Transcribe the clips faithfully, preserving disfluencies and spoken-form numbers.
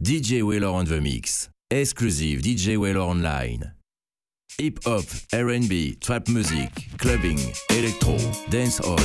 D J Wheeler on the Mix, exclusive D J Wheeler Online. Hip-hop, R and B, trap music, clubbing, electro, dancehall.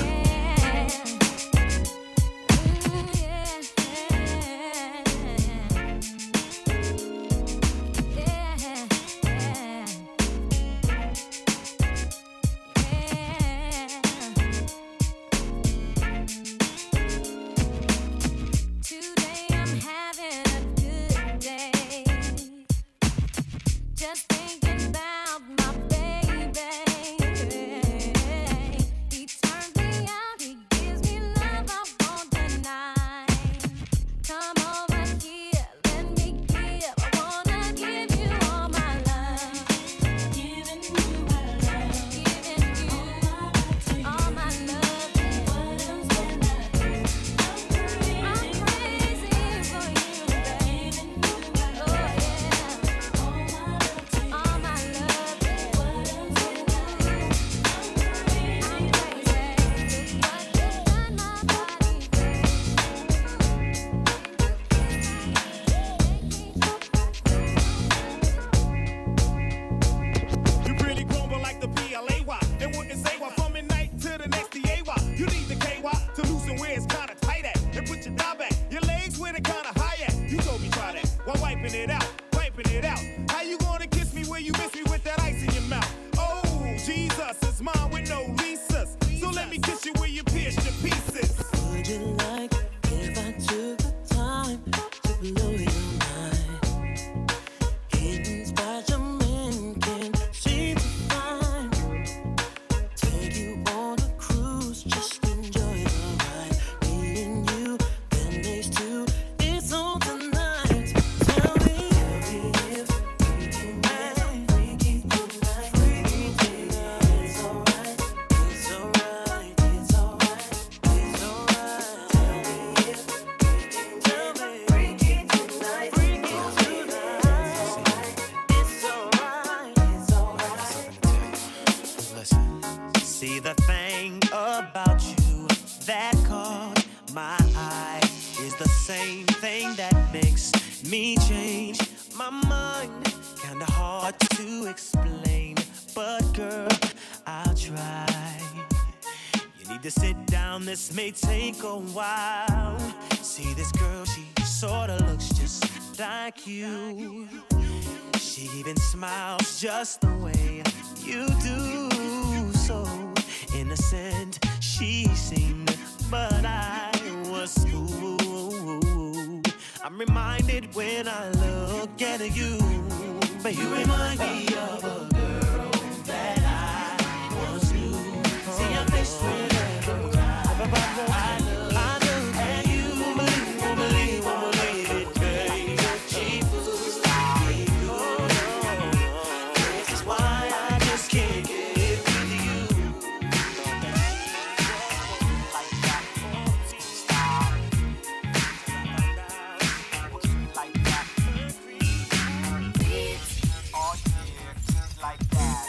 Like that.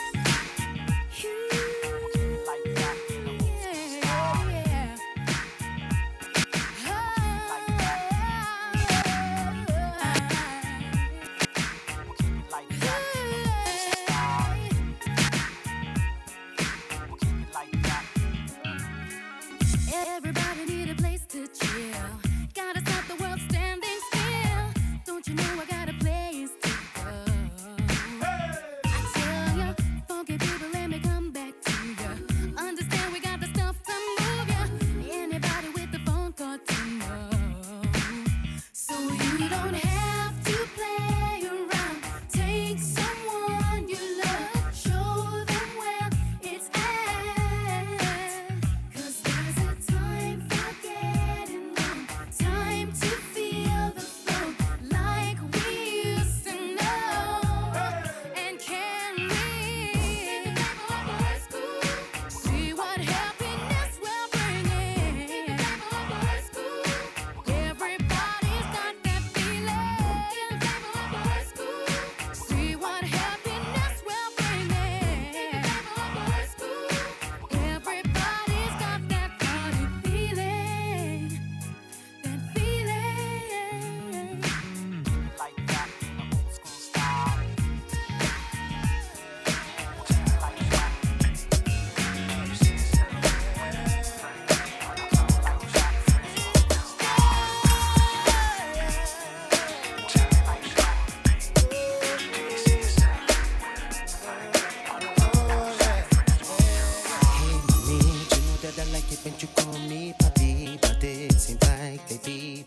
You like that. Yeah.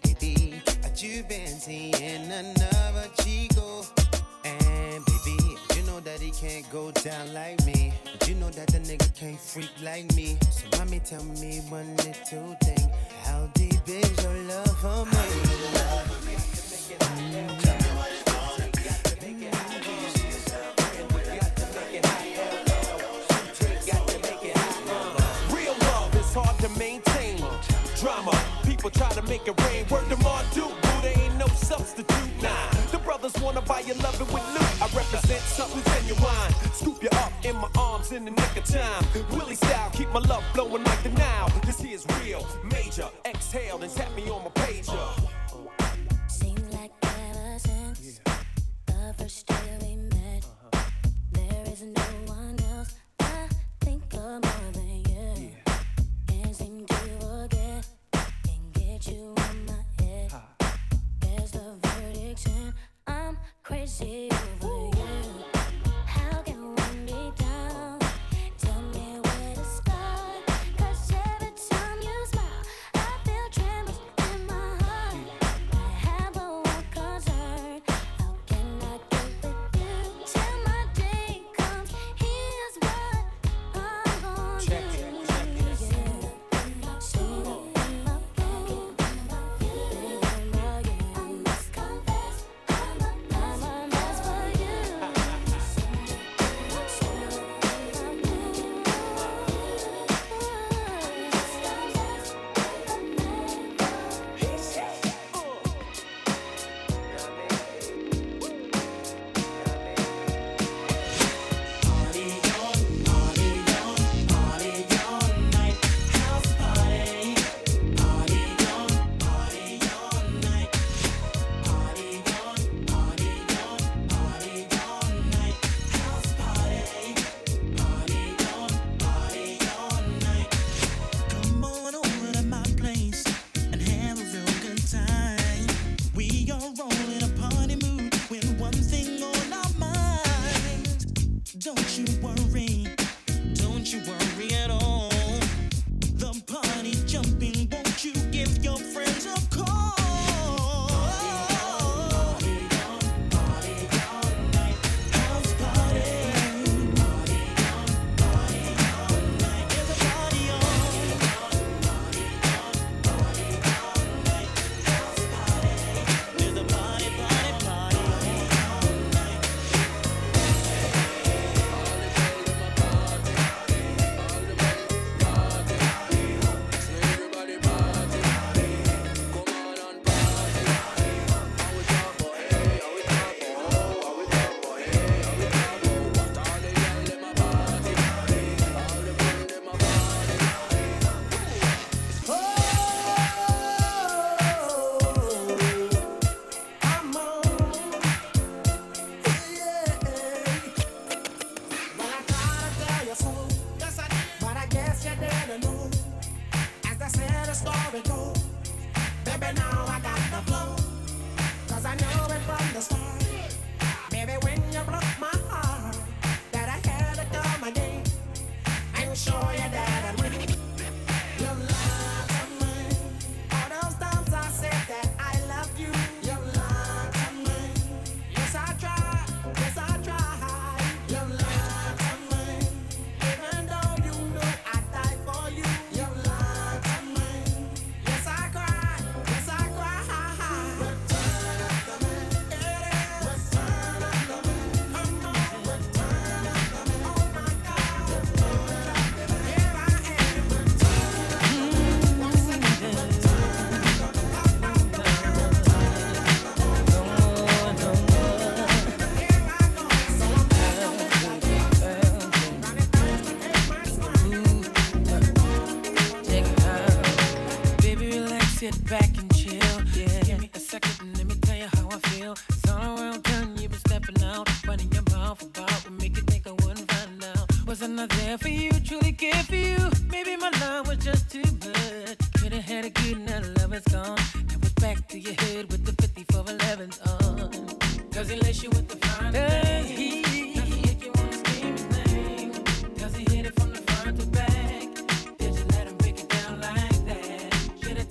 baby, that you've been seeing another chico. And baby, you know that he can't go down like me. You know that the nigga can't freak like me. So mommy, tell me one little thing. How deep is your love for me? How deep is your love for me? Mm-hmm. Tell me what it's gonna be. To make it happen, do you see yourself? To make it happen, got to make it happen. Real love is hard to maintain. Drama, people try to make it rain. Word to Marduk, boo, there ain't no substitute. Nah, the brothers wanna buy your loving with loot. I represent something genuine. Scoop you up in my arms in the nick of time. Willie style, keep my love flowing like the Nile. This here's real, major. Exhale and tap me on my pager. Seemed like ever since yeah. the first day we met, uh-huh. there is no one else I think of more than you. Yeah. Can't seem to forget, can't get you in my head. Uh-huh. There's the verdict and I'm crazy over Ooh. You.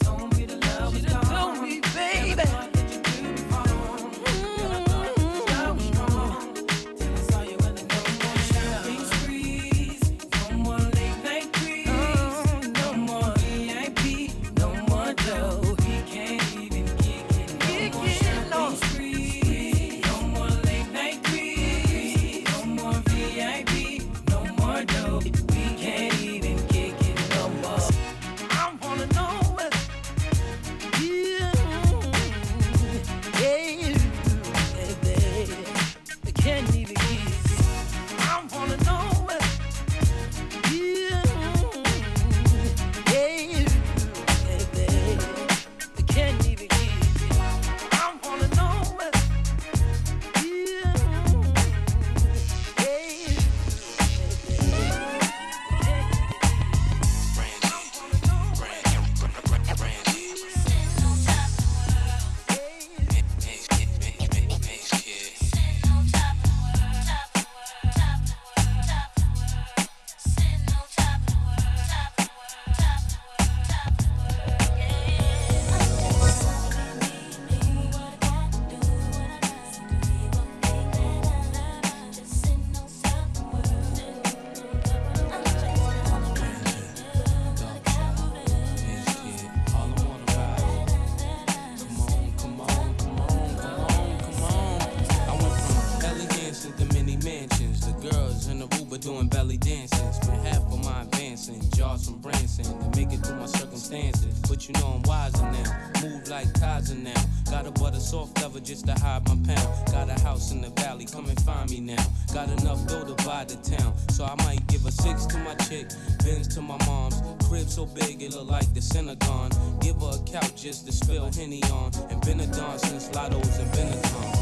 Don't be the love. She done told me doing belly dances. Spent half of my advancing, jars from Branson to make it through my circumstances. But you know I'm wiser now, move like Kaiser now. Got a butter soft leather just to hide my pound. Got a house in the valley, come and find me now. Got enough dough to buy the town, so I might give a six to my chick, Benz to my mom's. Crib so big it look like the Synagogue. Give her a couch just to spill Henny on, and Benetton since Lotto's and Benetton.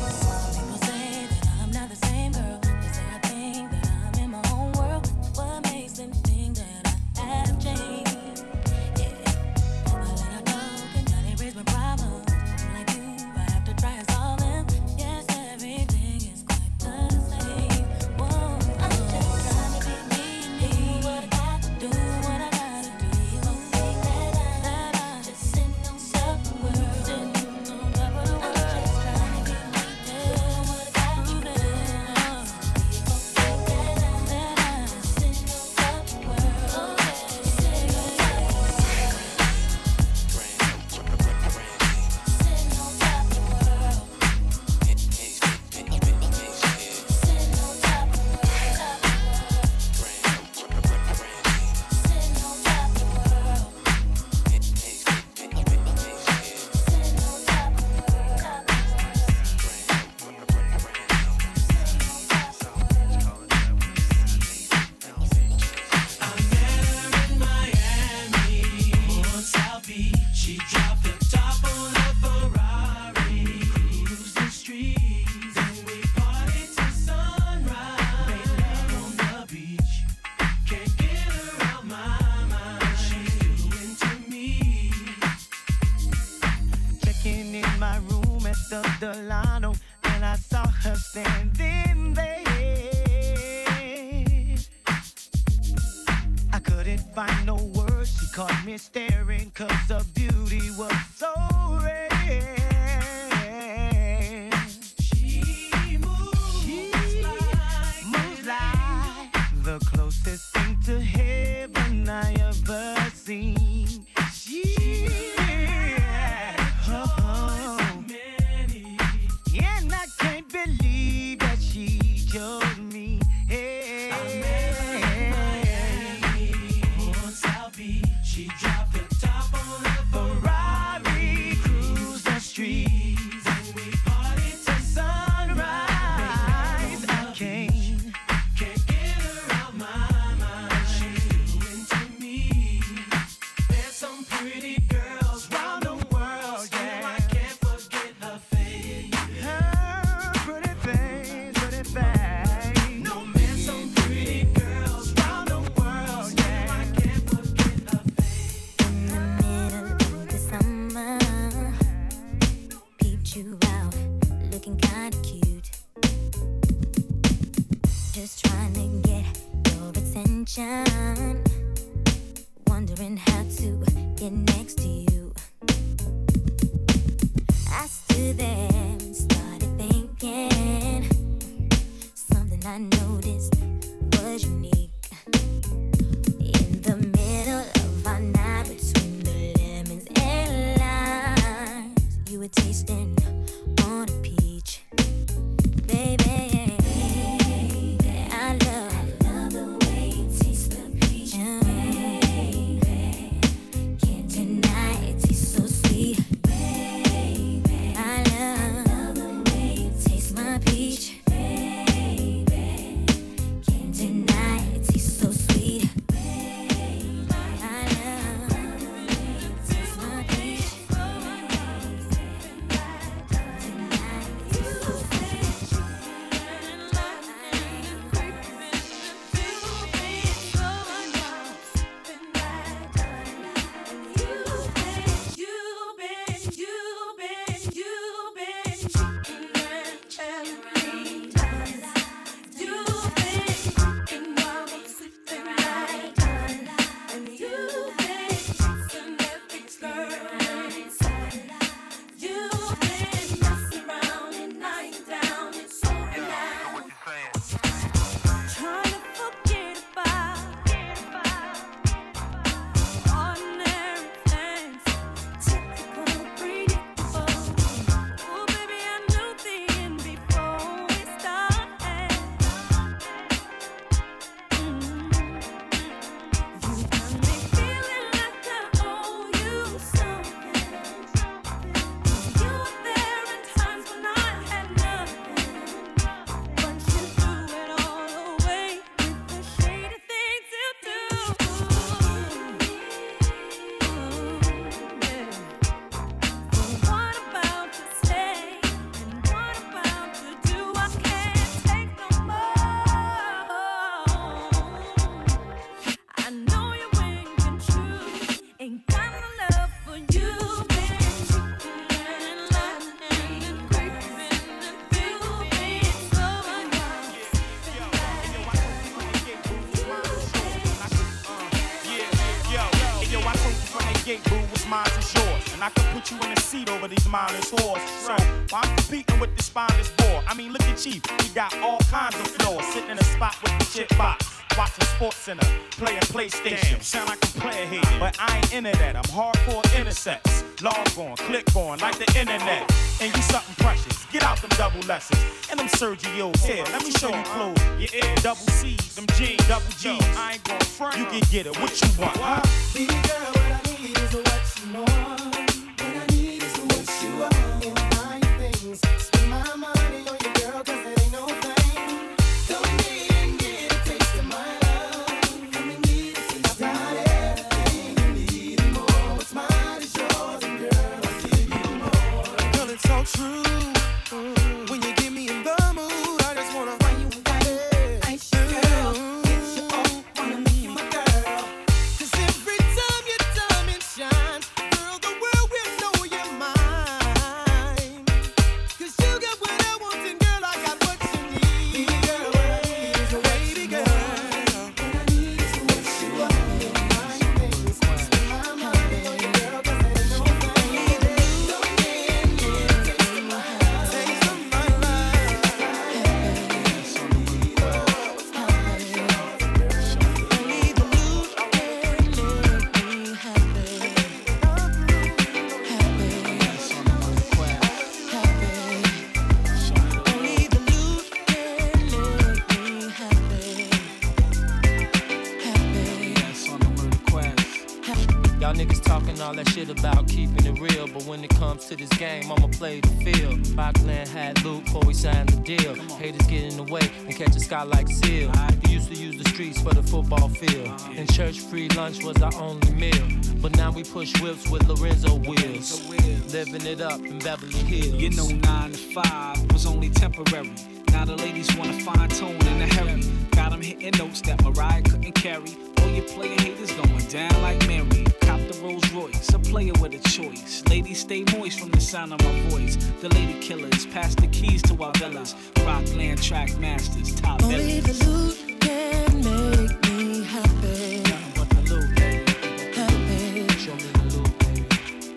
of these mindless whores. So why I'm competing with the spineless boy? I mean, look at Chief, he got all kinds of flaws. Sitting in a spot with the chip box, watching Sports Center, playing PlayStation. Damn, sound like a player here, but I ain't into that. I'm hardcore intercepts, log on, click on like the internet. And you something precious, get out them double lessons and them Sergio's here. Let me show you clothes. Yeah, yeah, double C's, them G, double G's. I ain't gon' front. You can get it. What you want? Huh? Baby girl, what I need is what you want. What I need is what you want. And my things, spend my money on your girl, 'cause it ain't no thing. Go ahead and get a taste of my love. Come and get it, taste. I've got everything you need and more. What's mine is yours, and girl, I'll give you more. Girl, it's so true. Mm. When you get me in the mood, I just wanna run you and got it. Ain't your girl, it's your own, wanna be my girl. 'Cause every time your diamond shines, girl, the world will know you're mine. 'Cause you got what I want, and girl, I got what you need. Baby girl, what I need is what you girl. Want. What I need is what you want. My things, spend my money on your girl, 'cause I ain't no thing. Don't get it, taste of my. Y'all niggas talking all that shit about keeping it real, but when it comes to this game, I'ma play the field. Rockland had Luke before we signed the deal. Haters get in the way and catch a sky like seal. We used to use the streets for the football field. In church, free lunch was our only meal. But now we push whips with Lorenzo wheels. Living it up in Beverly Hills. You know nine to five was only temporary. Now the ladies wanna find tone in a hurry. Got them hitting notes that Mariah couldn't carry. All your player haters going down like Mary. Cop the Rolls Royce, a player with a choice. Ladies stay moist from the sound of my voice. The lady killers pass the keys to our villas. Rockland track masters, top villas. Only the loot can make me happy. Nothing but the loot, baby. Happy. Show me the loot, baby.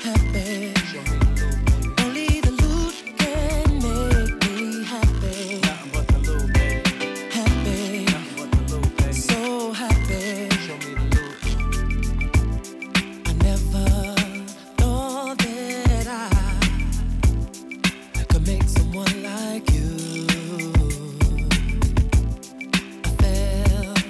Happy. Show me the loot, baby. Only the loot can make me happy. Nothing but the loot, baby. Happy. Nothing but the loot, baby. So happy. Like you, I felt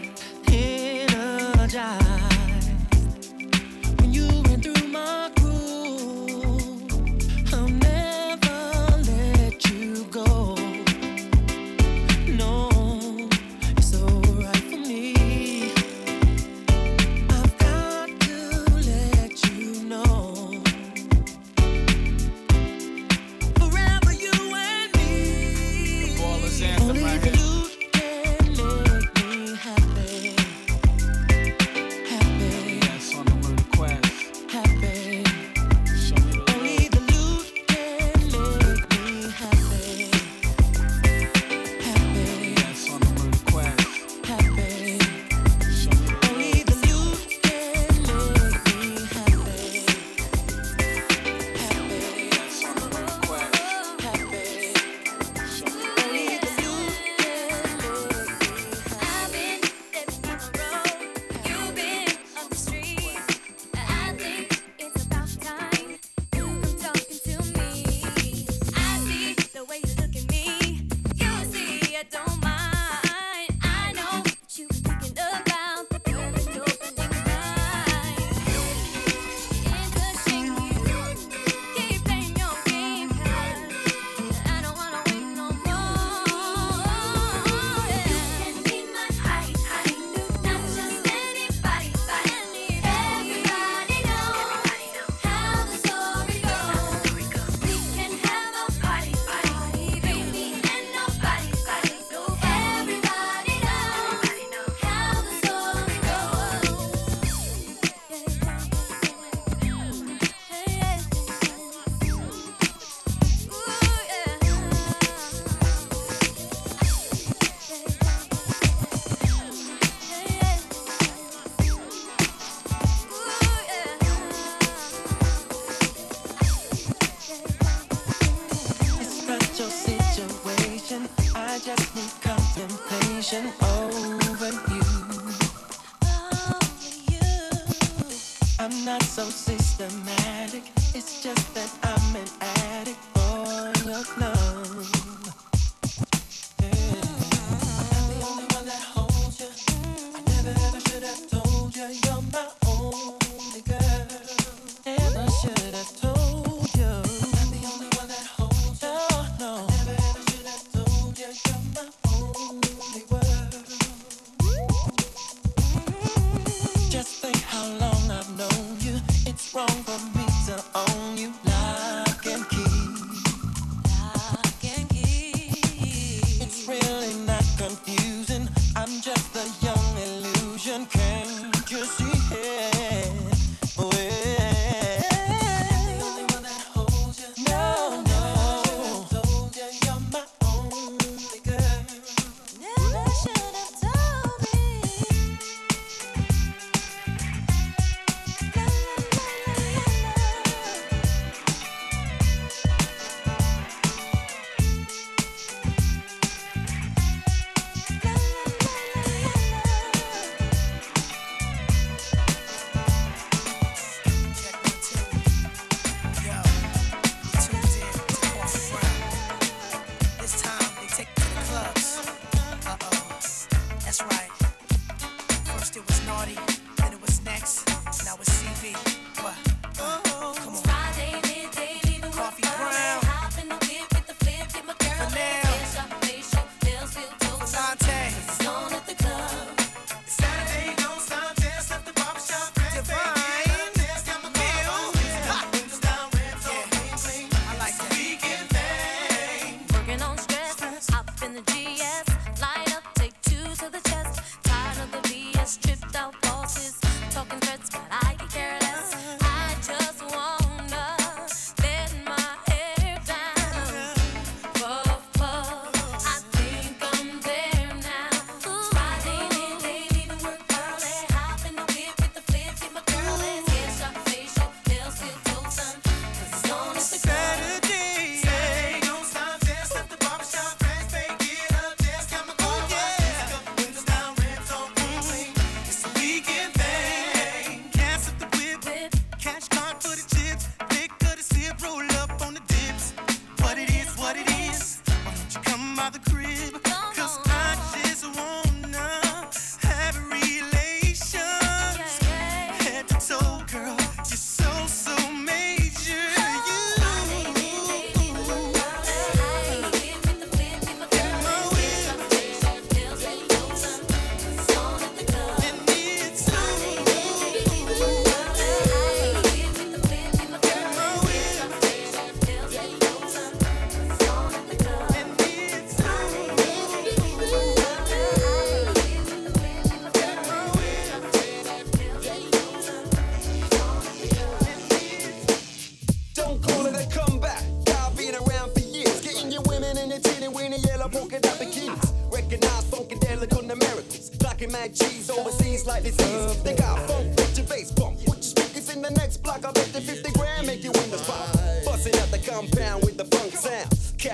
I just need contemplation over you. Over you. I'm not so systematic. It's just that I'm an addict for your love. Yeah. I'm not the only one that holds you. I never ever should have told you you're my only girl. Never should have told.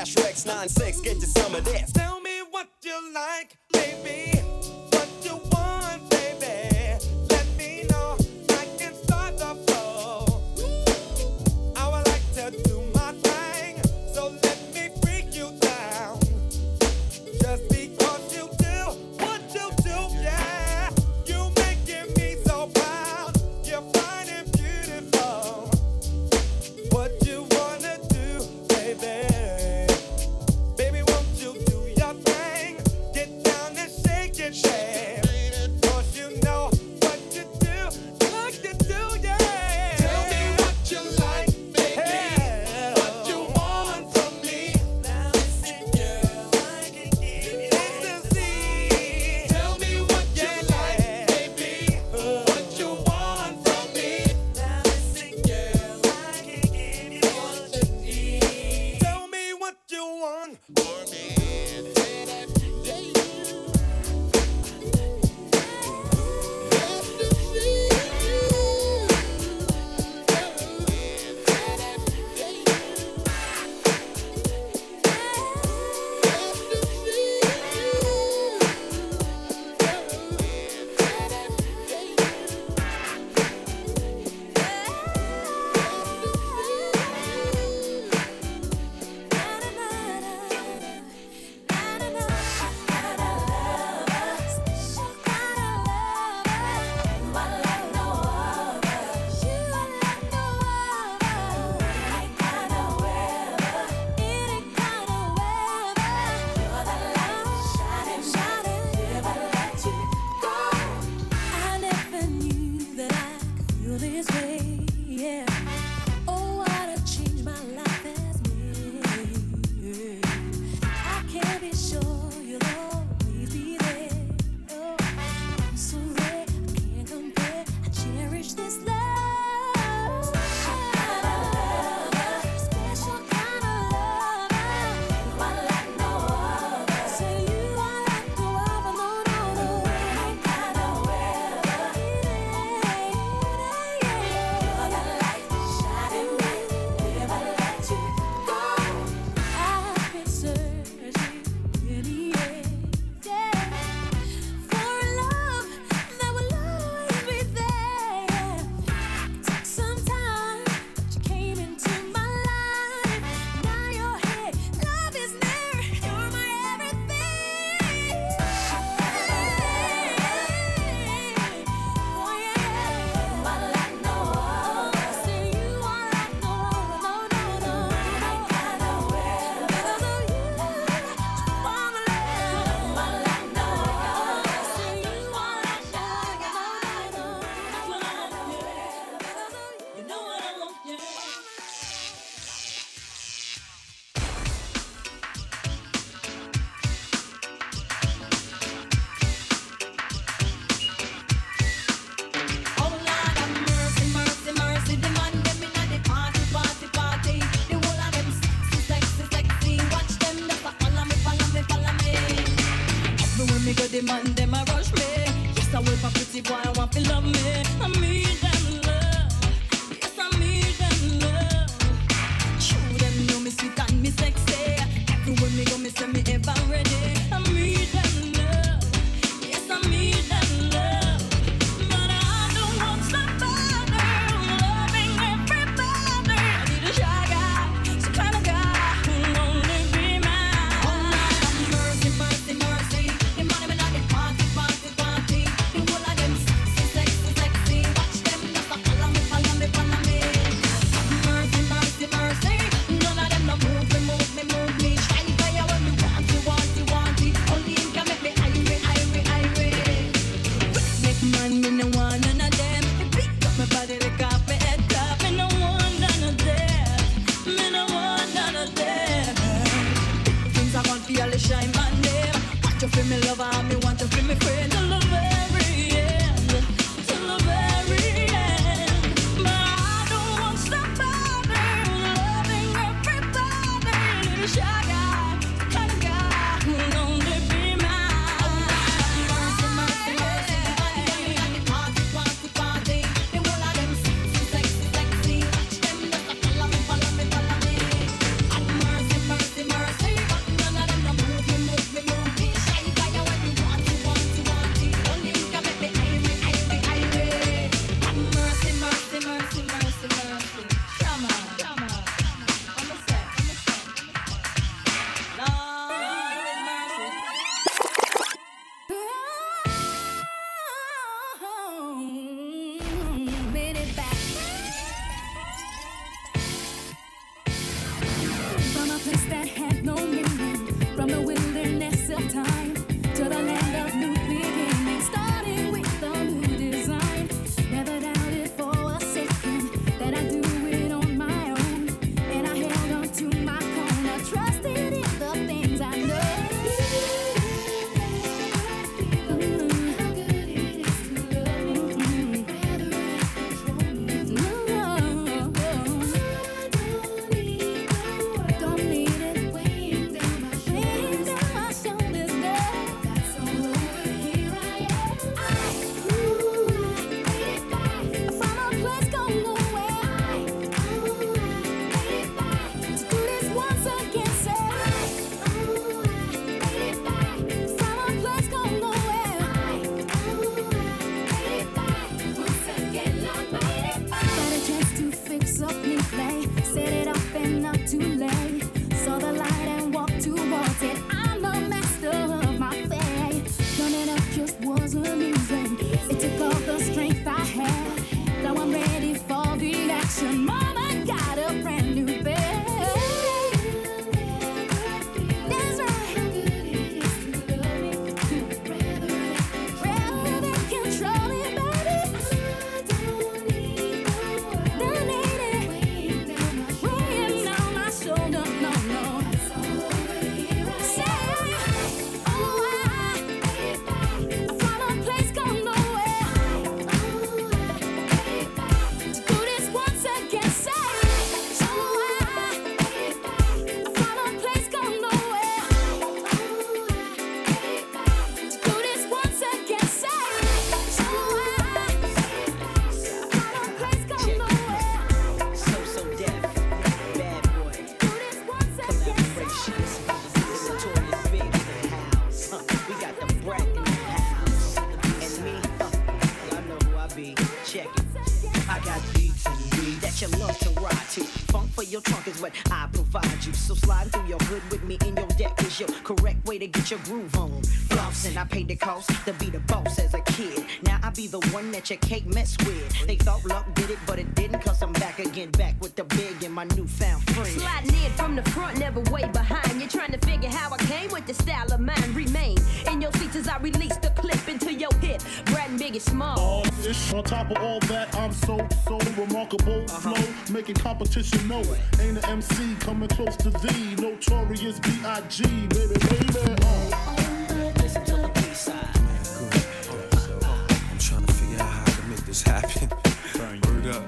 Shake man, them a rush me. Yes, I work for pretty boy, I want to love me. I need them love. Yes, I need them love. Show them know me sweet and me sexy. Everywhere me go, me say me ever ready. I need them love. Yes, I need them love. But I don't want somebody loving everybody. I need a shy guy, some kind of guy who'll only be mine. Oh, Lord, mercy, mercy, mercy. The money me like it party, party, party. The whole of them sexy, sexy, sexy. Watch them just a follow me, follow me, follow me. Mercy, mercy, mercy. None of them no move me, move me, move me. Shine fire when me want it, want it, want it. Only him can make me irate, irate, irate. Make man, me no want none of them. They beat up my body, they got me head up. Me no want none of them. Me no want none of them. Things I want for all the shine my name. Want you feel me lover, and me want you feel me friend. Till the very end, till the very end. But I don't want somebody loving everybody. Little shy guy, the kind of guy who'll only be mine. Mercy, mercy, mercy. The money got me like it party, party, party. The whole of them sexy, sexy, sexy. Watch them just a follow me, follow me, follow me. And mercy, mercy, mercy. But none of them no move me, move me, move me. Shy guy, I want you, want you, want you, want you. Only you can make me irate, irate, irate. And mercy, mercy, mercy, mercy, mercy. Come on, come on. I'm a set, I'm a set. Lord, mercy. Minute back. From a place that had no meaning, from the wilderness of time to the land of new beginnings, starting with a new design. Never doubted for a second that I do it on my own, and I held on to my corner, trusted in the things I know. How good it is to love you, better at controlling. Don't need the Don't need it weighing down my shoulders. My shoulders, girl. That's all over. Here I am. I, ooh, I made it back from a place gone nowhere. I, ooh, I made it back to do this once again. Say, I, ooh, I made it back from a place gone nowhere. I, ooh, I made it back once again. I made it back. Got a chance to fix up me play, set it up and not too late. Saw the light and walked towards it. I'm the master of my fate. Turning up just wasn't easy. It took all the strength I had. Now I'm ready for the action. Mama got a brand new bed. That's right. Rather than controlling, baby. Don't need it weighing on my shoulder. No, no. Say, oh, I from a place gone nowhere. To do this once again. Say, oh, I from a place gone nowhere. To do this once again. Say, oh, I from a place gone nowhere. So so deaf, bad boy, Do this once again. collaborations, this notorious big in the house. Huh, we got the brat in the house, and me, huh, y'all know who I be. Check it, I got beats and beats that you love to ride to. Funk for your trunk is what I provide you. So sliding through your hood with me in your deck is your correct way to get your groove on. Flossing, I paid the cost to be the boss as a kid. Now I be the one that you can't mess with. They thought luck did it, but it didn't, cause I'm back again, back with the big and my newfound friend. Sliding in from the front, never way behind. You're trying to figure how I came with the style of mine. Remain in your seats as I release the clip into your hip. Brad and Biggie Small. On top of all that, I'm so, so remarkable. Uh-huh. Flow, making competition know it. Ain't an M C coming close to thee. Notorious B I G, baby, baby. Uh. Listen to the B side. I'm trying to figure out how to make this happen. Word up.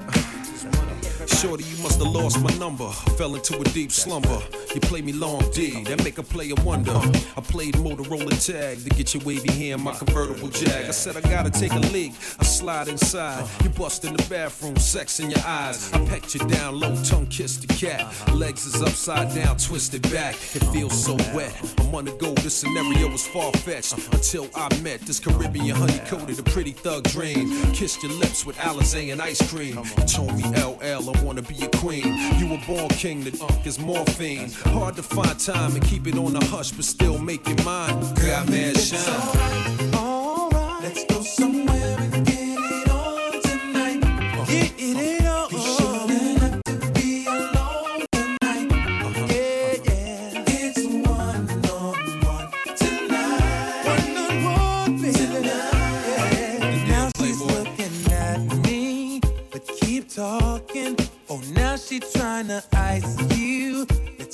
Shorty, you must have lost lost my number, fell into a deep slumber. You play me long D, that make a player wonder. I played Motorola tag to get your wavy hair in my convertible jag. I said I gotta take a leak, I slide inside. You bust in the bathroom, sex in your eyes. I pecked you down low, tongue kissed the cat. Legs is upside down, twisted back. It feels so wet, I'm on the go, this scenario is far-fetched. Until I met this Caribbean honey-coated, a pretty thug dream. Kissed your lips with Alizé and ice cream. You told me L L, I wanna be a queen. You were born king, the unk is morphine. Hard to find time and keep it on the hush, but still make it mine. God, man, shine. It's alright, alright, let's go somewhere and get it on tonight. Uh-huh. Get it on. You shouldn't have to be alone tonight. Uh-huh. Yeah, yeah. It's one-on-one tonight. One-on-one, baby. Tonight. Yeah. And now she's looking at me, but keep talking. Oh, now she tryna ice you.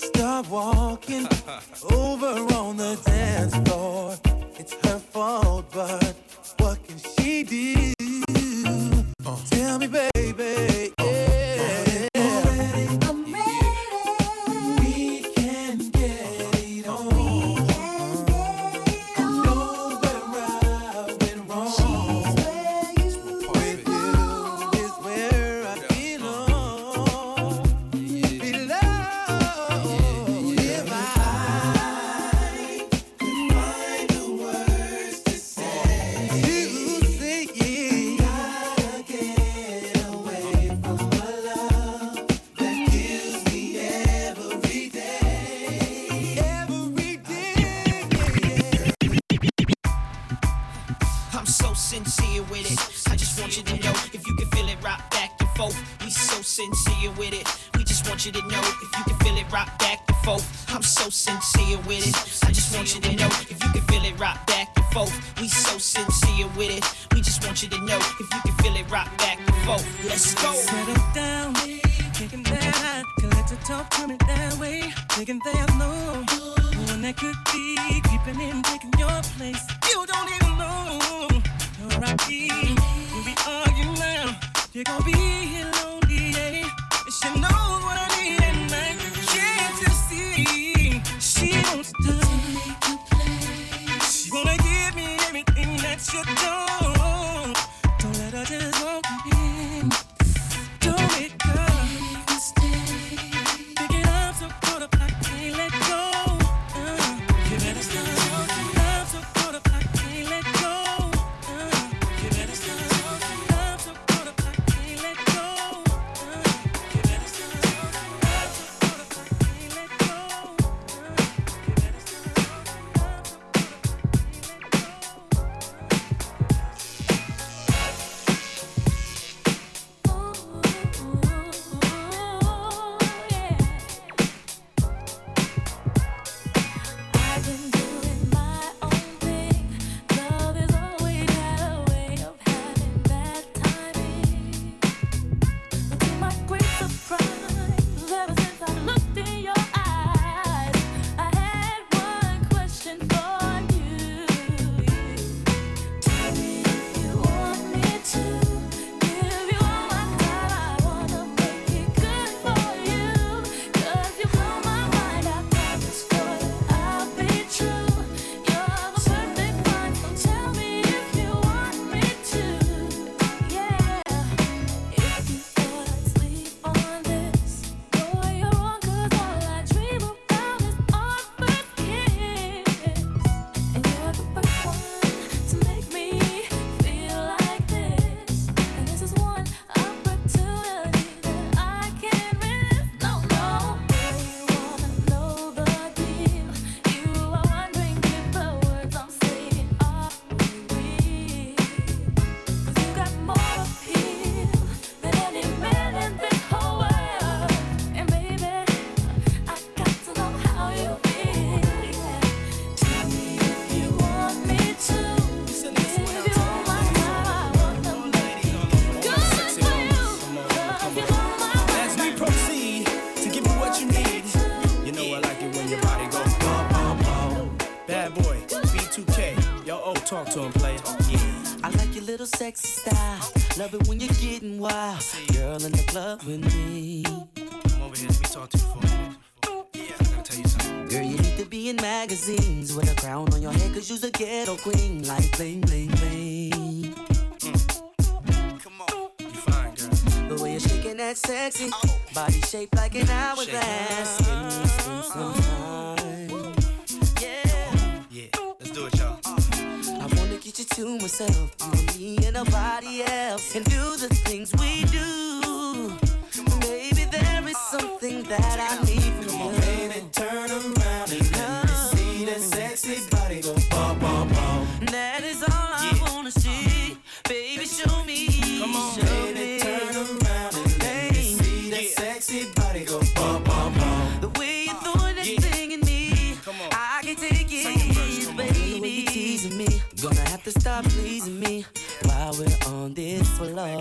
Start walking over on the dance floor. It's her fault, but what can she do? Uh. Tell me, baby. Uh. Yeah. Sincere with it, we just want you to know if you can feel it, rock back and forth. I'm so sincere with it. I just want you to know if you can feel it, rock back and forth. We so sincere with it. We just want you to know if you can feel it, rock back and forth. Let's go. Settle down, kicking that, collect a talk coming that way, thinking there's no one that could be keeping in, taking your place. You don't even know where I be. Here we are, you now. You're gonna be here alone. She knows what I need and I can't just see. She wants to make a play. She wanna give me everything that you don't. Don't let her just walk in. Don't make her stay. Pick it up so caught up I can't let go. Uh, you better start walking. I'm so caught up I can't let go. Uh, you better start walking. I'm so caught up I can't let go. Sexy style, love it when you're getting wild, girl in the club with me. come over here, let me talk to you for a minute. Yeah, I gotta tell you something. Girl, you need to be in magazines with a crown on your head, cause you's a ghetto queen, like bling, bling, bling. Mm. Come on, you fine, girl. The way you're shaking that sexy, oh. Body shaped like an hourglass. Give me a spin sometime. Yeah, yeah, let's do it, y'all. I wanna get you to myself, you, me, and nobody else, and do the things we do. Baby, there is something that I need from you. Come on, baby, turn around and let me see that sexy body go bum, bum, bum. That is all I wanna see, baby, show me. Come on, baby, turn around and let me see that sexy body go bum, bum, bum. The way you're doing that thing in me, I can take it, baby. You teasing me, gonna have to stop pleasing me while we're on this floor.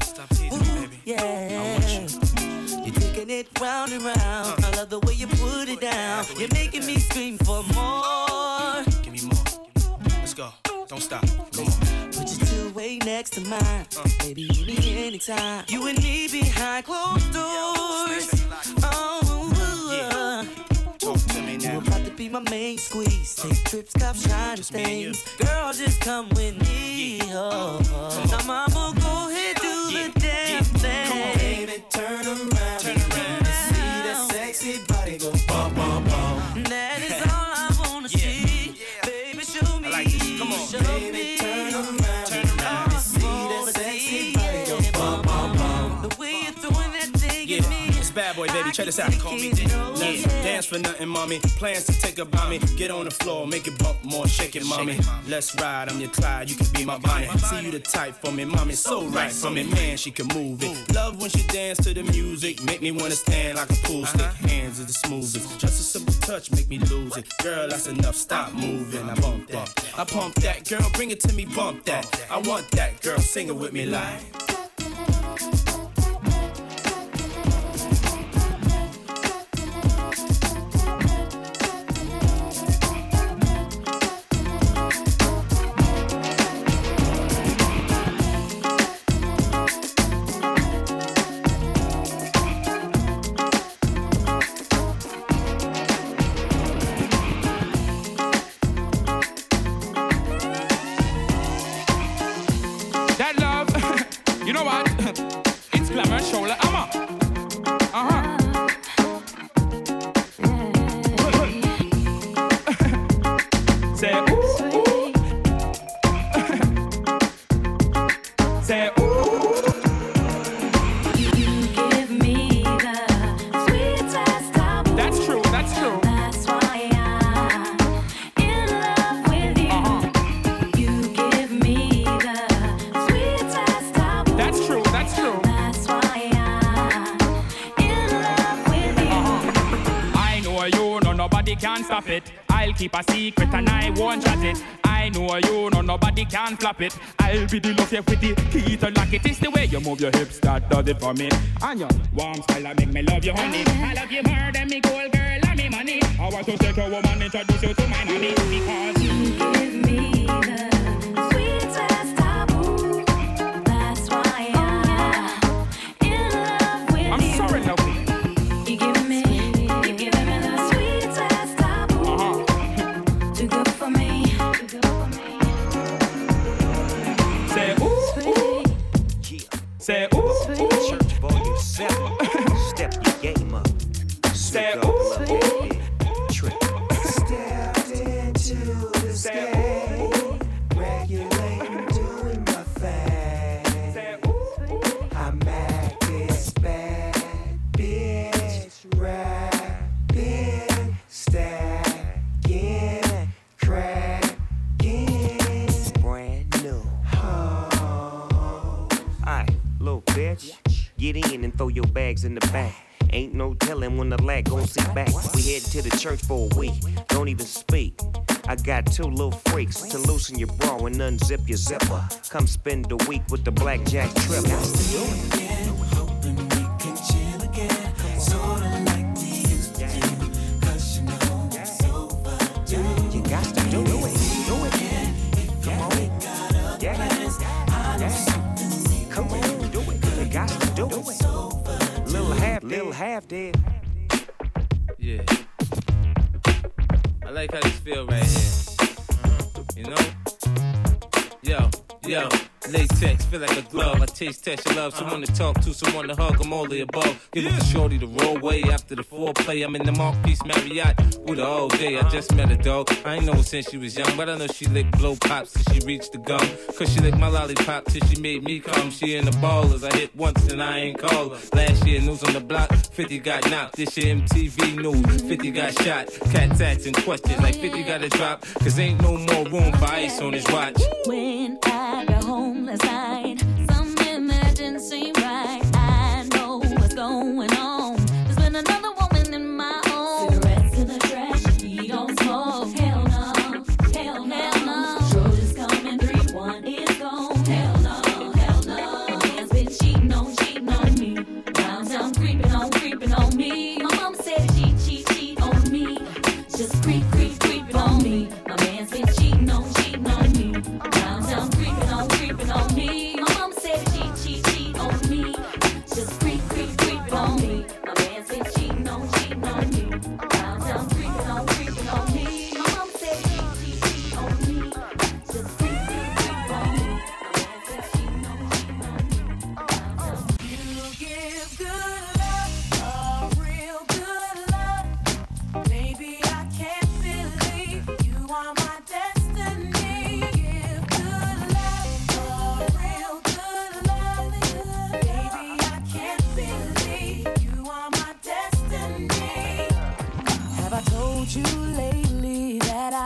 Stop teasing me, baby. Yeah, you. You're taking it round and round. I love the way you put it down. You're making me scream for more. Give me more. Let's go. Don't stop. Come on. Put your two way next to mine, baby. You need me anytime. You and me behind closed doors. Oh, talk to me now. You about to be my main squeeze. Take trips, cop shiny things. Girl, just come with me. Oh, now mama go ahead. Yeah, yeah. Come on, baby, turn around, turn around. See that sexy body go bum, bum, bum. That is all I wanna yeah. see, yeah. Baby, show me. I like this. Come on, show baby, me. Turn around, turn around. See that sexy see, body go bum, bum, bum. The way you're throwing that thing yeah. at me. It's bad boy, baby. Check this out. Call me Diddy. Yeah. Dance for nothing, mommy. Plans to take a mommy. Get on the floor, make it bump more, shake it, mommy. Let's ride, I'm your Clyde, you can be my Bonnie. See you the type for me, mommy. So right for me, man, she can move it. Love when she dance to the music, make me wanna stand like a pool stick. Hands are the smoothest, just a simple touch make me lose it. Girl, that's enough, stop moving. I bump that, I pump that, girl, bring it to me, bump that. I want that, girl, sing it with me like. Keep a secret and I won't chat it. I know you, no nobody can flap it. I'll be the love here with the key to lock it. It's the way you move your hips that does it for me. And your warm style I make me love you, honey. I love you more than me gold girl and me money. I want to take a woman, introduce you to my money. Because you give me the sweetest taboo. That's why I'm in love with you. I'm sorry, love. You give me, you give me the sweetest taboo. Uh-huh. Too good for me. Too good for me. Say ooh, ooh. Yeah. Say ooh, ooh. Church volume seven. Step your game up. Say ooh, ooh. Trip. Step into the sky. Regulate, doing my thing. Say ooh, ooh. I'm at this bad bitch rapping style. Bitch. Get in and throw your bags in the back. Ain't no telling when the lag gon' see back. We headed to the church for a week. Don't even speak. I got two little freaks to loosen your bra and unzip your zipper. Come spend the week with the blackjack trip. Little half, little half dead. Yeah. I like how this feel right here. You know? Yo, yo. Latex, feel like a glove. I taste, test your love. Someone to talk to, someone to hug. I'm all the above. Give yeah. it to shorty the raw way after the foreplay. I'm in the Marquise Marriott with her all day. I just met her though. I ain't known since she was young, but I know she licked blow pops till she reached the gum. Cause she licked my lollipop till she made me come. She in the ballers. I hit once and I ain't call her. Last year news on the block, fifty got knocked. This year M T V news, fifty got shot. Cat tats and questions like fifty got to drop. Cause ain't no more room for ice on his watch. When I got home last night, something that didn't seem right. I know what's going on. There's been another woman in my own. Cigarettes in the trash, he don't smoke. Hell no, hell no. Hell no. Shoulders coming three, one is gone. Hell no, hell no. Man's been cheating on, cheating on me. Round down, creeping on, creeping on me. My mom said cheat, cheat, cheat on me. Just creep, creep, creeping on me. My man's been cheating on, cheating on me. Round down, creeping on, creeping on me. My mom said cheat, cheat, cheat on me. Just creep, creep, creep on me. My man said cheating on, cheating on me. Round down, creeping on, creeping on me. My mom said cheat, cheat, cheat on me. Just creep, creep, creep on me. My man said cheating on, cheating on me. You give good love, a real good love. Maybe I can't believe you are my destiny. Give good love, a real good love. Maybe I can't believe you are my destiny. Have I told you lately that I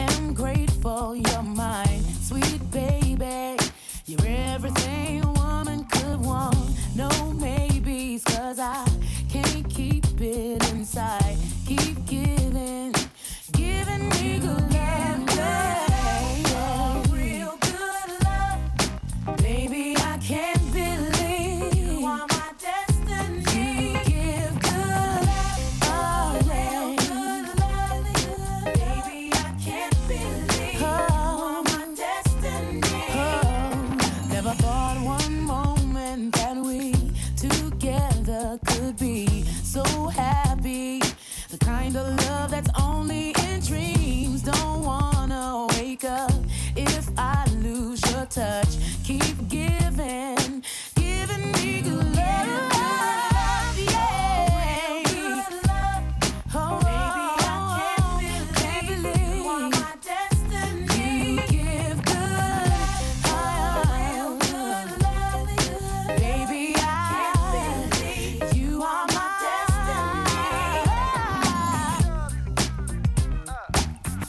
am grateful you're mine? Sweet baby, you're everything a woman could want. No maybes, cause I can't keep it inside. Keep giving, giving me good love, real good love. Baby, I can't believe you are my destiny. You give good love, real good love. Baby, I can't believe you are my destiny. Never thought one moment that we together could be so happy. The kind of love that's only in dreams. Don't wanna wake up if I lose your touch. Keep giving, giving me good love, yeah. Oh, Baby, I can't believe you are my destiny. You give good, oh, good love. Baby, I can't believe you are my destiny. Oh, oh, oh, oh.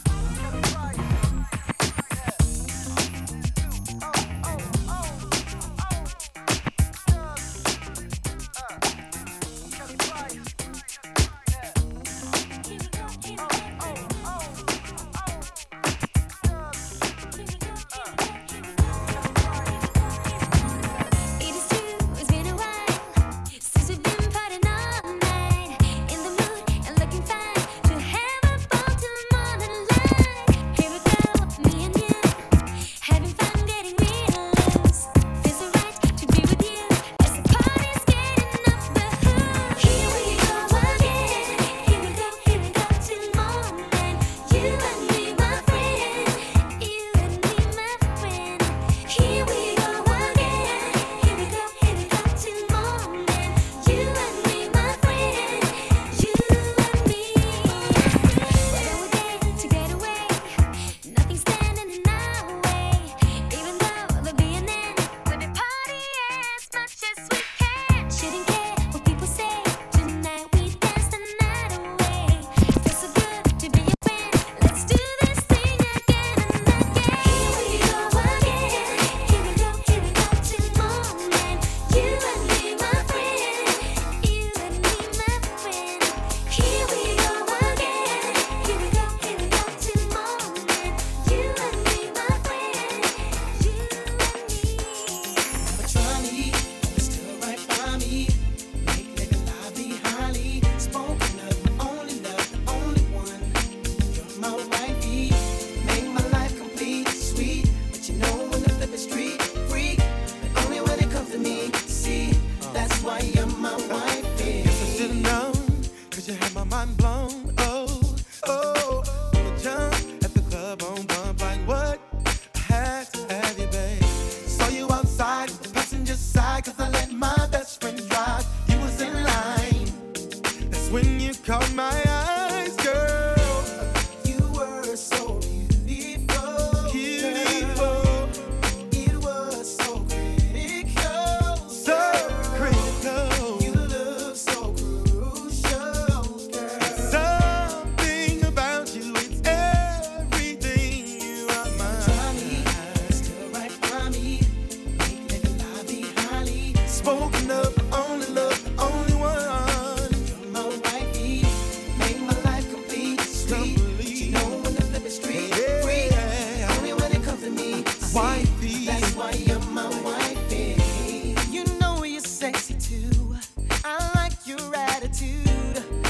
street. She know when to flip it straight. Yeah. Free, yeah. Only when it comes to me. Wifey. That's why you're my wifey. You know you're sexy too. I like your attitude.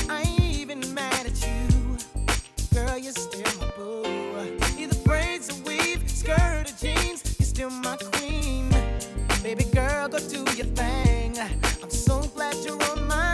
I ain't even mad at you. Girl, you're still my boo. Either braids or weave, skirt or jeans, you're still my queen. Baby girl, go do your thing. I'm so glad you're on my.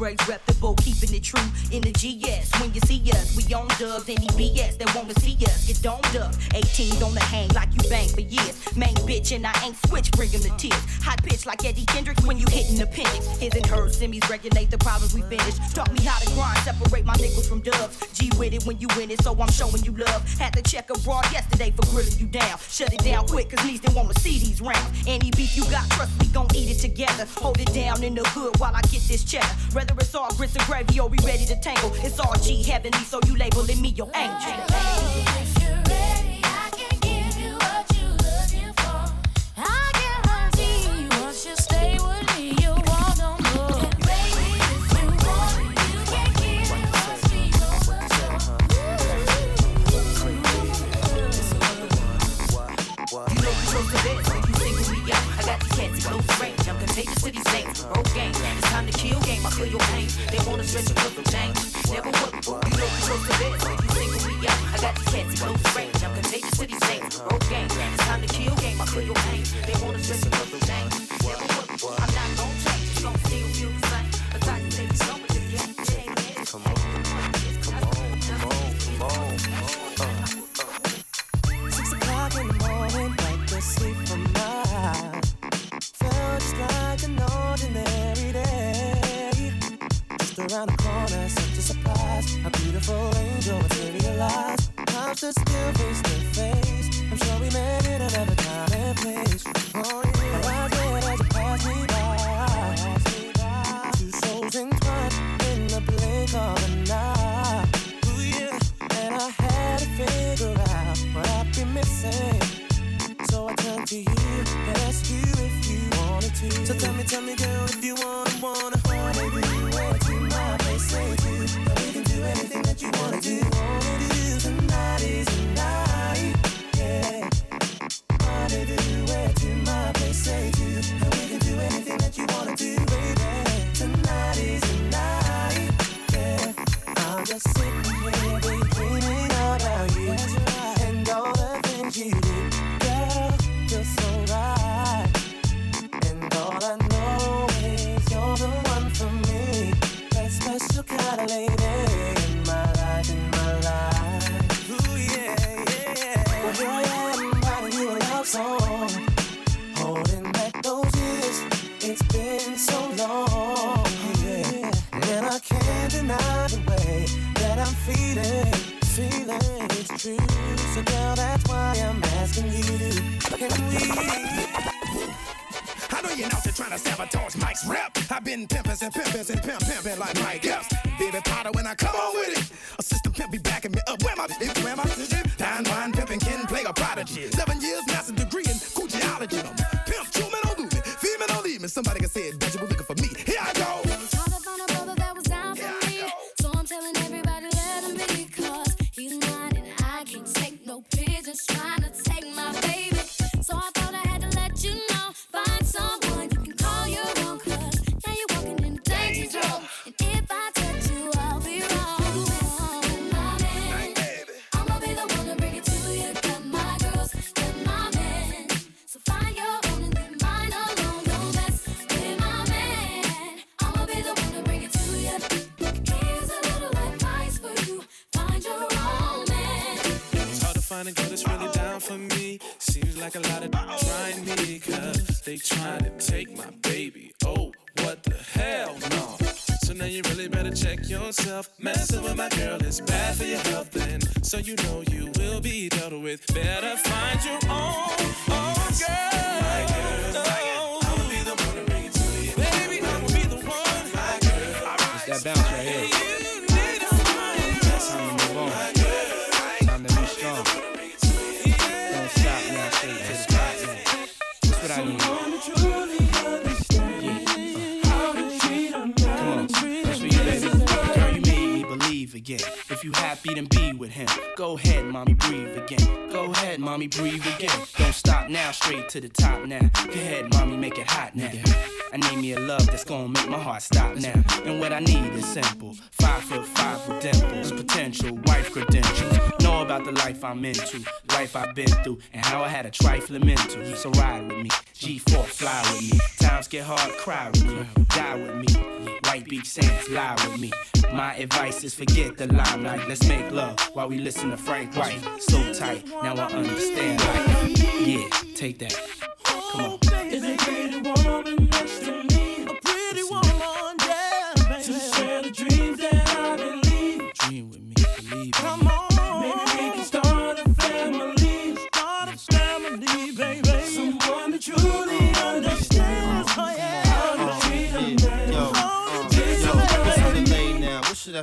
Reputable, keeping it true, energy, yes. When you see us, we on dubs, any B S that wanna see us get domed up. eighteen on the hang like you bang for years. Main bitch and I ain't switch, bring him to tears. Hot pitch like Eddie Kendricks when you hitting appendix. His and hers, semis regulate the problems we finish. Taught me how to grind, separate my nickels from dubs. G with it when you win it, so I'm showing you love. Had to check abroad yesterday for grilling you down. Shut it down quick, cause needs they wanna see these rounds. Any beef you got, trust we gon' eat it together. Hold it down in the hood while I get this cheddar. Whether it's all grits and gravy or we ready to tangle, it's all G heavenly, so you labeling me your angel. Hey, hey, hey. Here I go. Talk about a brother that was down for me, so I'm telling everybody, let him be. trying to take my baby. Oh, what the hell, no. So now you really better check yourself. Messing with my girl is bad for your health, and so you know you will be dealt with. Better find your own, own girl. My girl, oh. I'ma be the one to bring it to you. Baby, I'ma be the one. My girl, all right. It's that bounce right here. You need a friend. That's time to move on. My girl, time to be strong. Don't stop now, stay to the spot now. That's what I need. Again. If you happy, then be with him. Go ahead, mommy, breathe again. Go ahead, mommy, breathe again. Don't stop now, straight to the top now. Go ahead, mommy, make it hot now. I need me a love that's gonna make my heart stop now. And what I need is simple. Five foot five with dimples, potential wife credentials. Know about the life I'm into, life I've been through, and how I had a trifling mental. So ride with me, G four fly with me. Times get hard, cry with me, die with me. White Beach Saints, lie with me. My advice is forget the limelight. Let's make love while we listen to Frank White. So tight, now I understand. Like, yeah, take that. Come on. Is a pretty woman next to me? A pretty woman, yeah, baby. To share the dreams that I believe. Dream with me, believe me. Come on. Maybe we can start a family. Start a family, baby. Someone that truly understands. Oh, yeah. What should I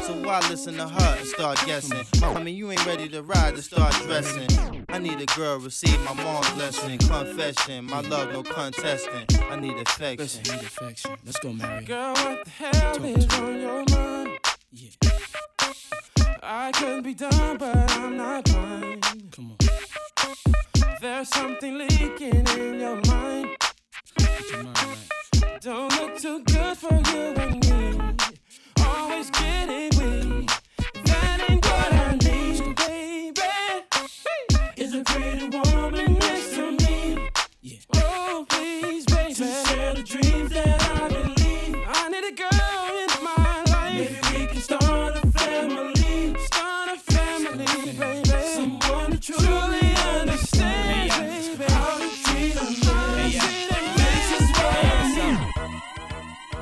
So why listen to her and start guessing? I mean, you ain't ready to ride to start dressing. I need a girl, receive my mom's blessing. Confession, my love, no contesting. I need affection. Listen, I need affection. Let's go, Mary. Girl, what the hell Talk is on your mind? Yeah. I could be done, but I'm not blind. Come on. There's something leaking in your mind. Get your mind right. Don't look too good for you and me. Always getting weak. That ain't what I need. Is a pretty woman next to me. Yeah. Oh, please, baby. To share the dreams that I believe. I need a girl in my life. Maybe we can start a family. Start a family, start a family. Baby. Someone to truly, truly understand, hey, baby. How to treat a man. This is what I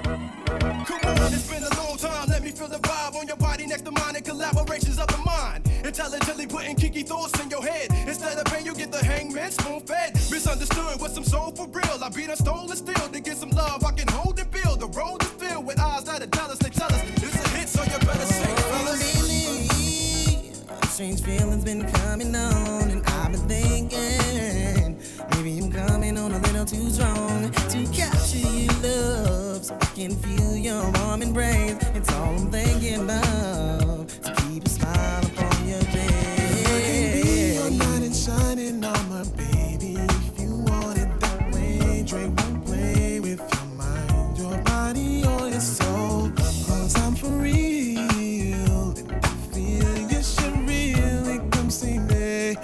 need. Come on, it's been a long time. Let me feel the vibe on your body next to mine. And collaborations of the mind. Intelligently putting kinky thoughts in your head. Instead of pain, you get the hangman spoon fed. Misunderstood with some soul for real. I beat and stole and steal to get some love. I can hold and feel the road is filled with eyes that are jealous. They tell us it's a hit, so you better shake, fellas. Lately, strange feelings been coming on, and I've been thinking maybe I'm coming on a little too strong to capture your love, so I can feel your warm embrace. It's all I'm thinking about to keep a smile upon. Shining armor, baby, if you want it that way. Drink and play with your mind, your body, or your soul. Cause I'm for real, and I feel you should really come see me.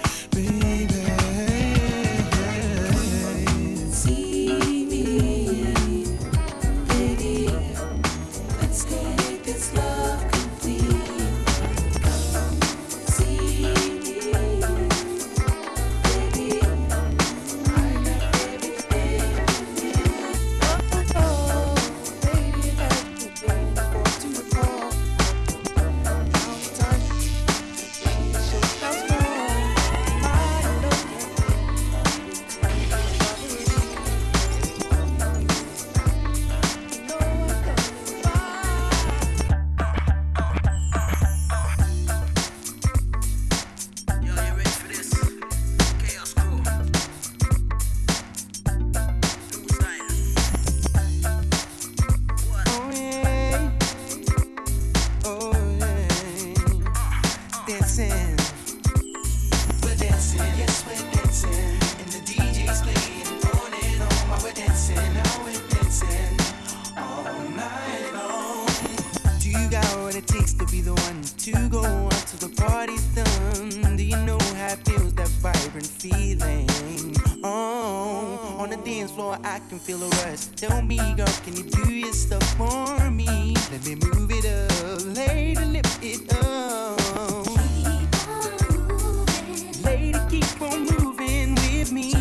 dance floor, I can feel a rush. Tell me, girl, can you do your stuff for me? Let me move it up, lady, lift it up. Keep on moving, lady, keep on moving with me.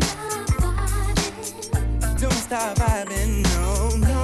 Don't stop vibing, don't stop vibing, no, no.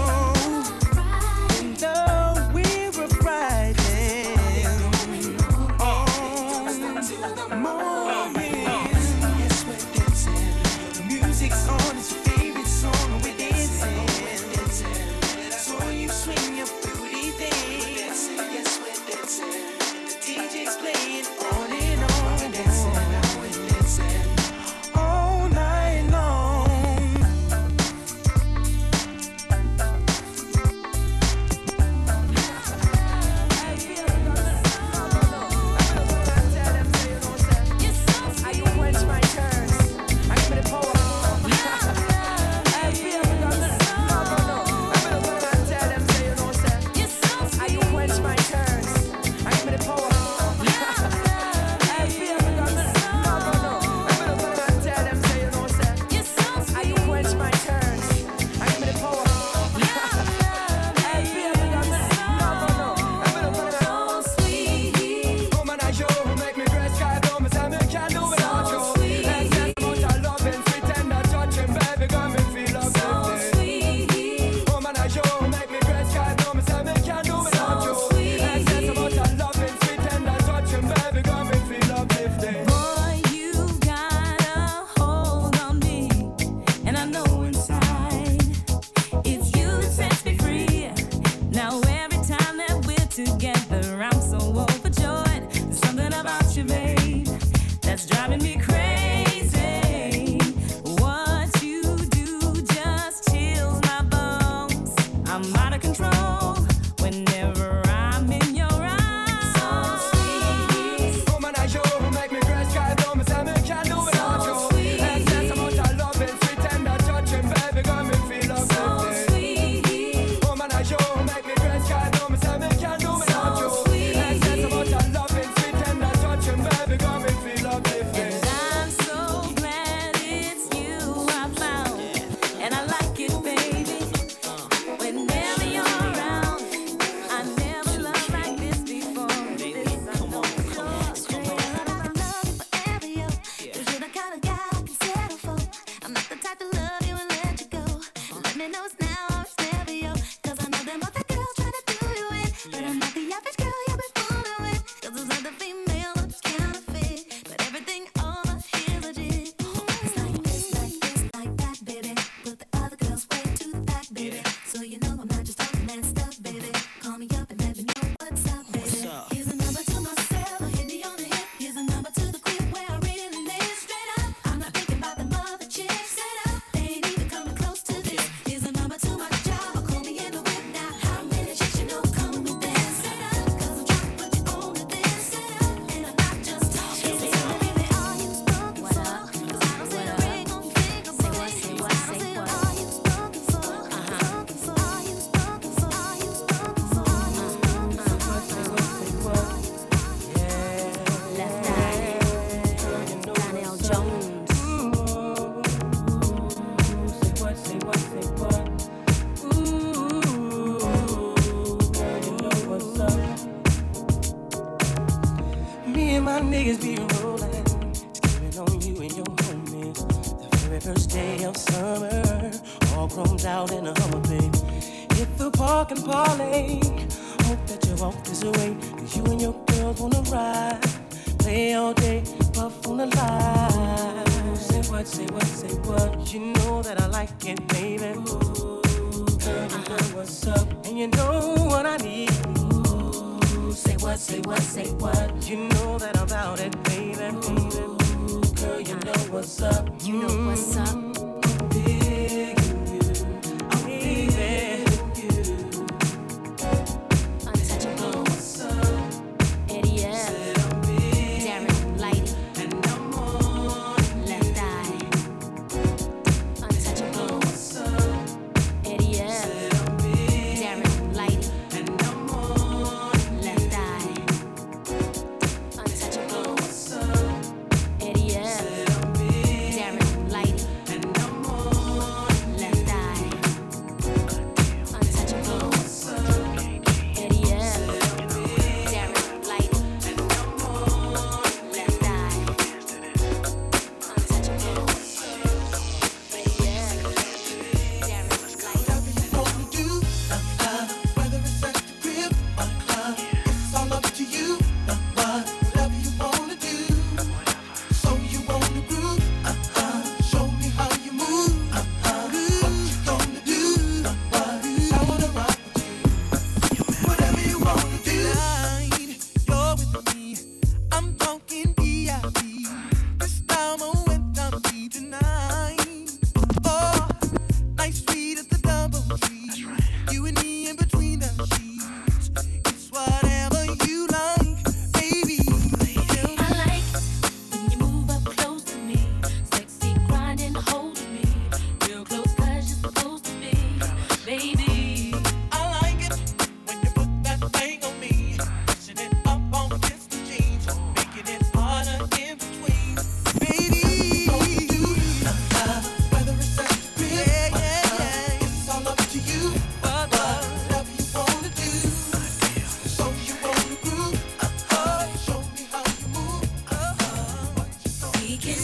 Oh,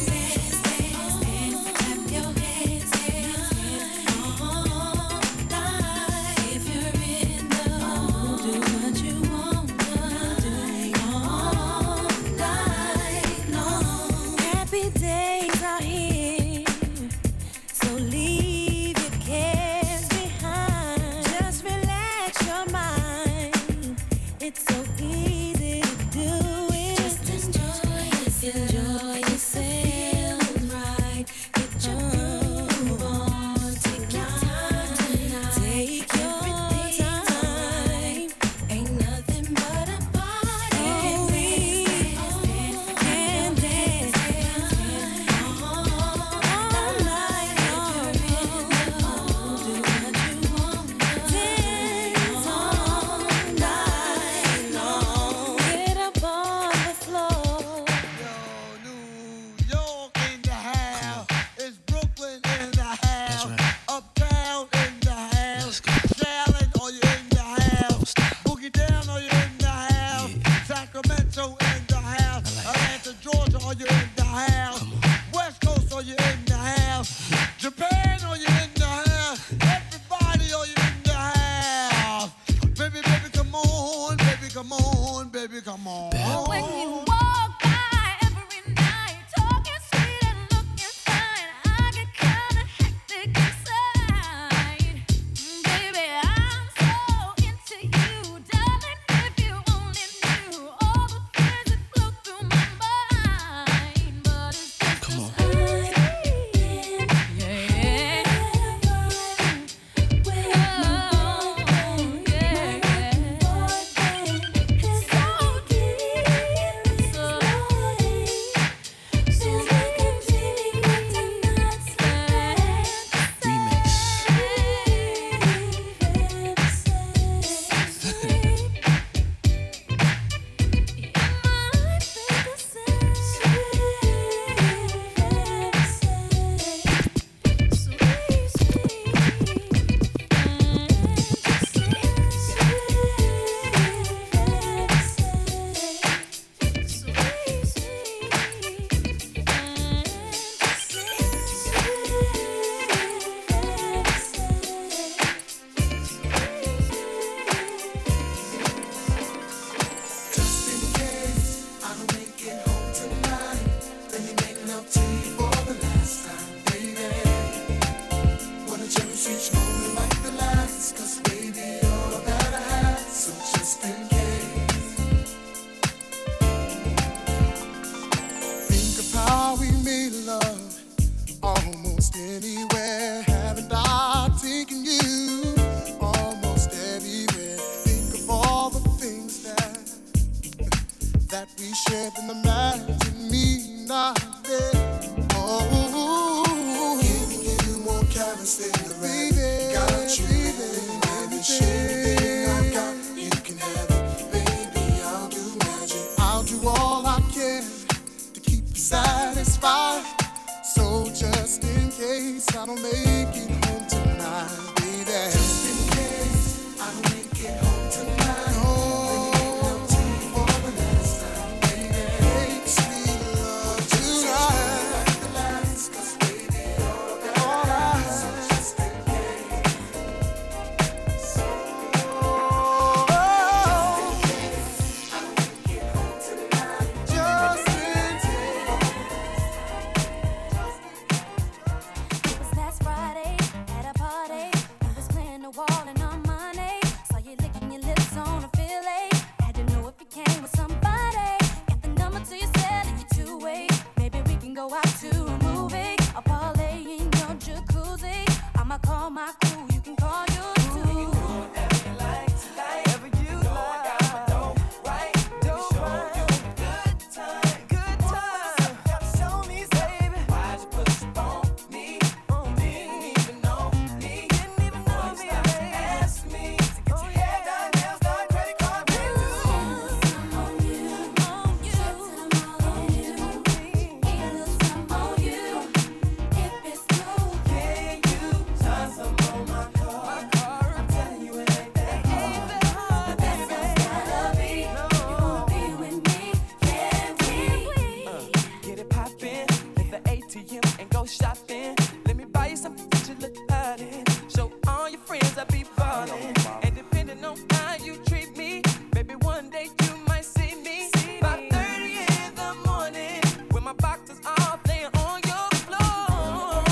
to you and go shopping. Let me buy you something that you look hot in. Show all your friends I be ballin'. And depending on how you treat me, maybe one day you might see me. five thirty in the morning, when my boxers all playing on your floor.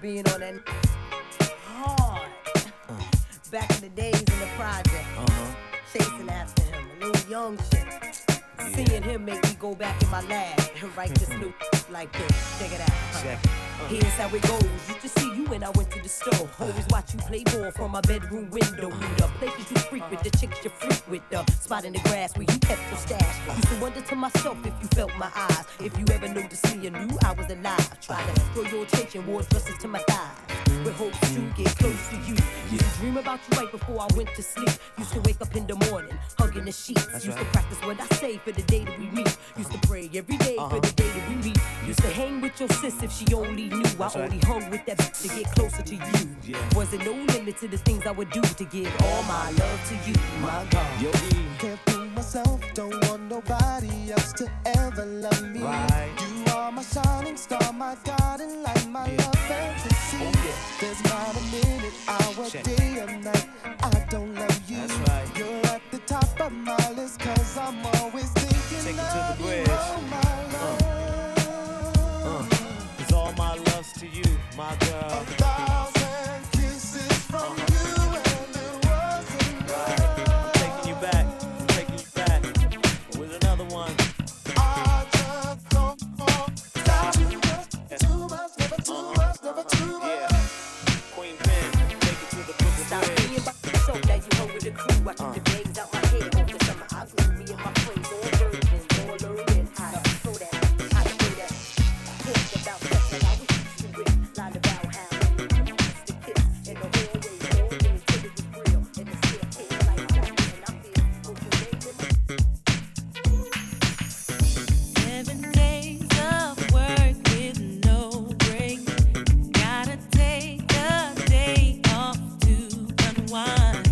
Being on that hard uh, back in the days in the project, uh-huh. chasing after him, a little young shit. Yeah. Seeing him make me go back in my lab and write this new like this. Check it out. Huh? Check. Uh-huh. Here's how it goes. Used to see you when I went to the store. Always watch you play ball from my bedroom window. Knew the places you frequent, uh-huh. the chicks you freak with, the spot in the grass where you kept your stash. Used to wonder to myself if you felt my eyes. If you ever noticed me and knew I was alive. Tried to throw your attention, wore dresses to my thighs. With hopes to get close to you. Used to dream about you right before I went to sleep. Used to wake up in the morning, hugging the sheets. That's used right. to practice what I say for the day that we meet. Used to pray every day uh-huh. for the day that we meet. Used to hang with your sis if she only knew. That's I right. only hung with that bitch to get closer to you. Yeah. Wasn't no limit to the things I would do to give all my love to you, my God. Yo, e. Can't fool myself, don't want nobody else to ever love me. Right. You are my shining star, my guiding light, my yeah. love fantasy. Oh, yeah. There's not a minute, hour, Check. day or night I don't love you. That's right. You're at the top of my list, 'cause I'm always thinking of you, oh my love. Uh. Uh. It's all my loves to you, my girl. A thousand kisses from uh-huh. you and the world's in love. I'm taking you back. legs out my head. Over summer, I grew me and my friends all virgins, all learning. I throw that, I throw that. Talk about sex, I was used to it. Lied about how we used to kiss in the hallway, all days till it was real. And the staircase like that, and I feel what you made me. Seven days of work with no break. Gotta take a day off to unwind.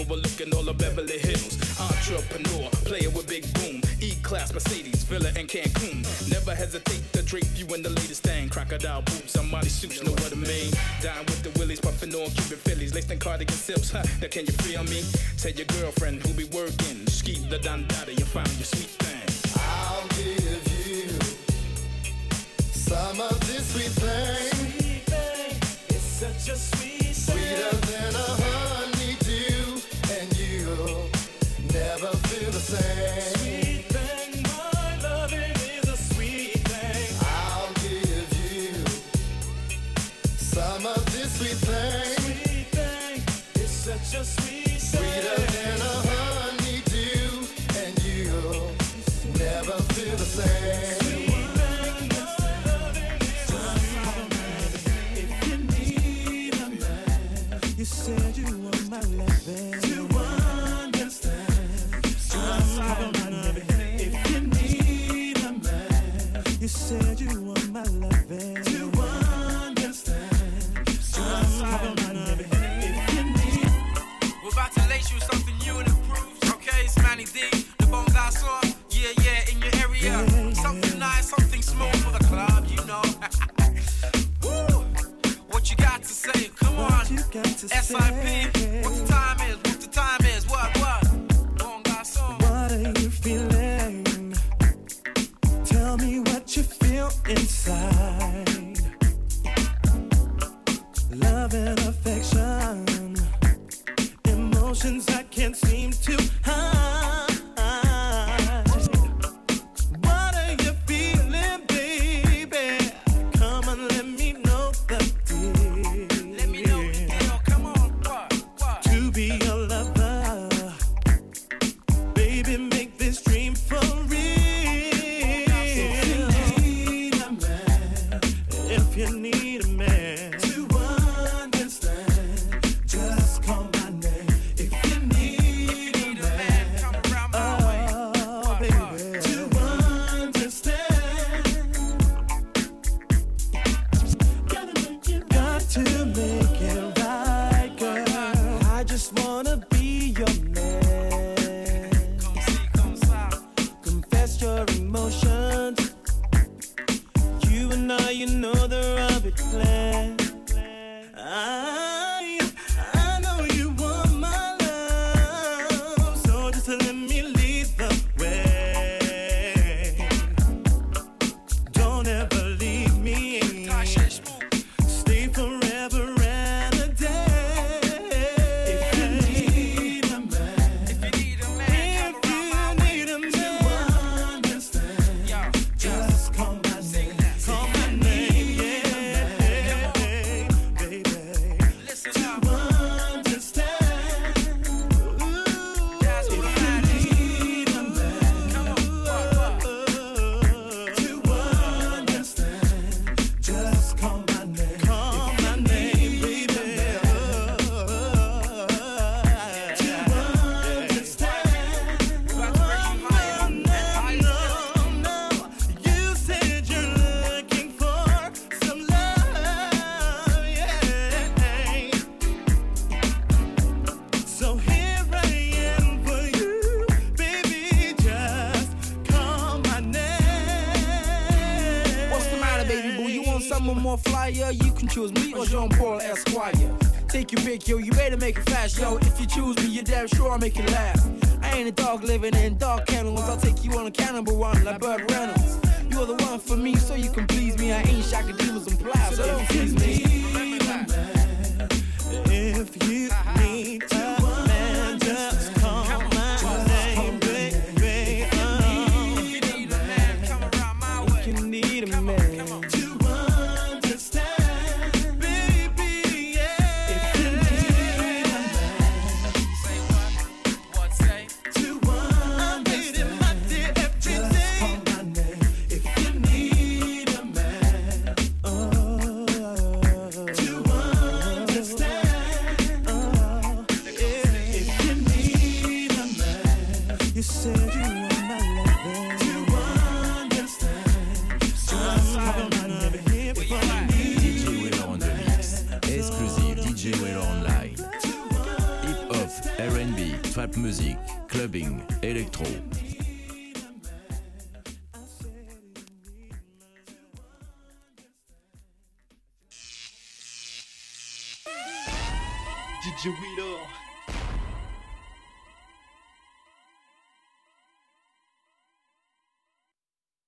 Overlooking all of Beverly Hills, entrepreneur, player with big boom, E-class Mercedes, villa in Cancun. Never hesitate to drape you in the latest thing, crocodile boots, somebody suits, know what I mean. Dine with the Willies, puffing on Cuban Phillies, laced in cardigan silks. Huh? Now can you feel me? Tell your girlfriend who be working, ski the dandada, you found your sweet thing. I'll give you some of this sweet thing. Sweet thing, it's such a sweet thing, sweeter than a honey. Never feel the same. Sweet thing, my loving is a sweet thing. I'll give you some of this sweet thing. Sweet thing, it's such a sweet thing. Sweeter than a honeydew, and you'll never feel the same. Stay. Cause I'm a more flyer, you can choose me or Jean Paul Esquire. Take your pick, yo, you better make it fast, yo. If you choose me, you're damn sure I'll make it last. I ain't a dog living in dark kennels. I'll take you on a cannibal run like Burt Reynolds. You're the one for me, so you can please me. I ain't shocking demons and plies, so don't please me. If you need a man, just call my name, baby. If you need a man, come around my way. If you need a man to understand, baby, yeah. If you need a man, say what, what say? To understand, my dear, just call my name. If you need a man, oh, to understand. You said you were my lover. You understand. So I'm not here for you. D J Will on the mix. Exclusive D J Will Online. Hip hop, R and B, trap music, clubbing, electro. D J Will.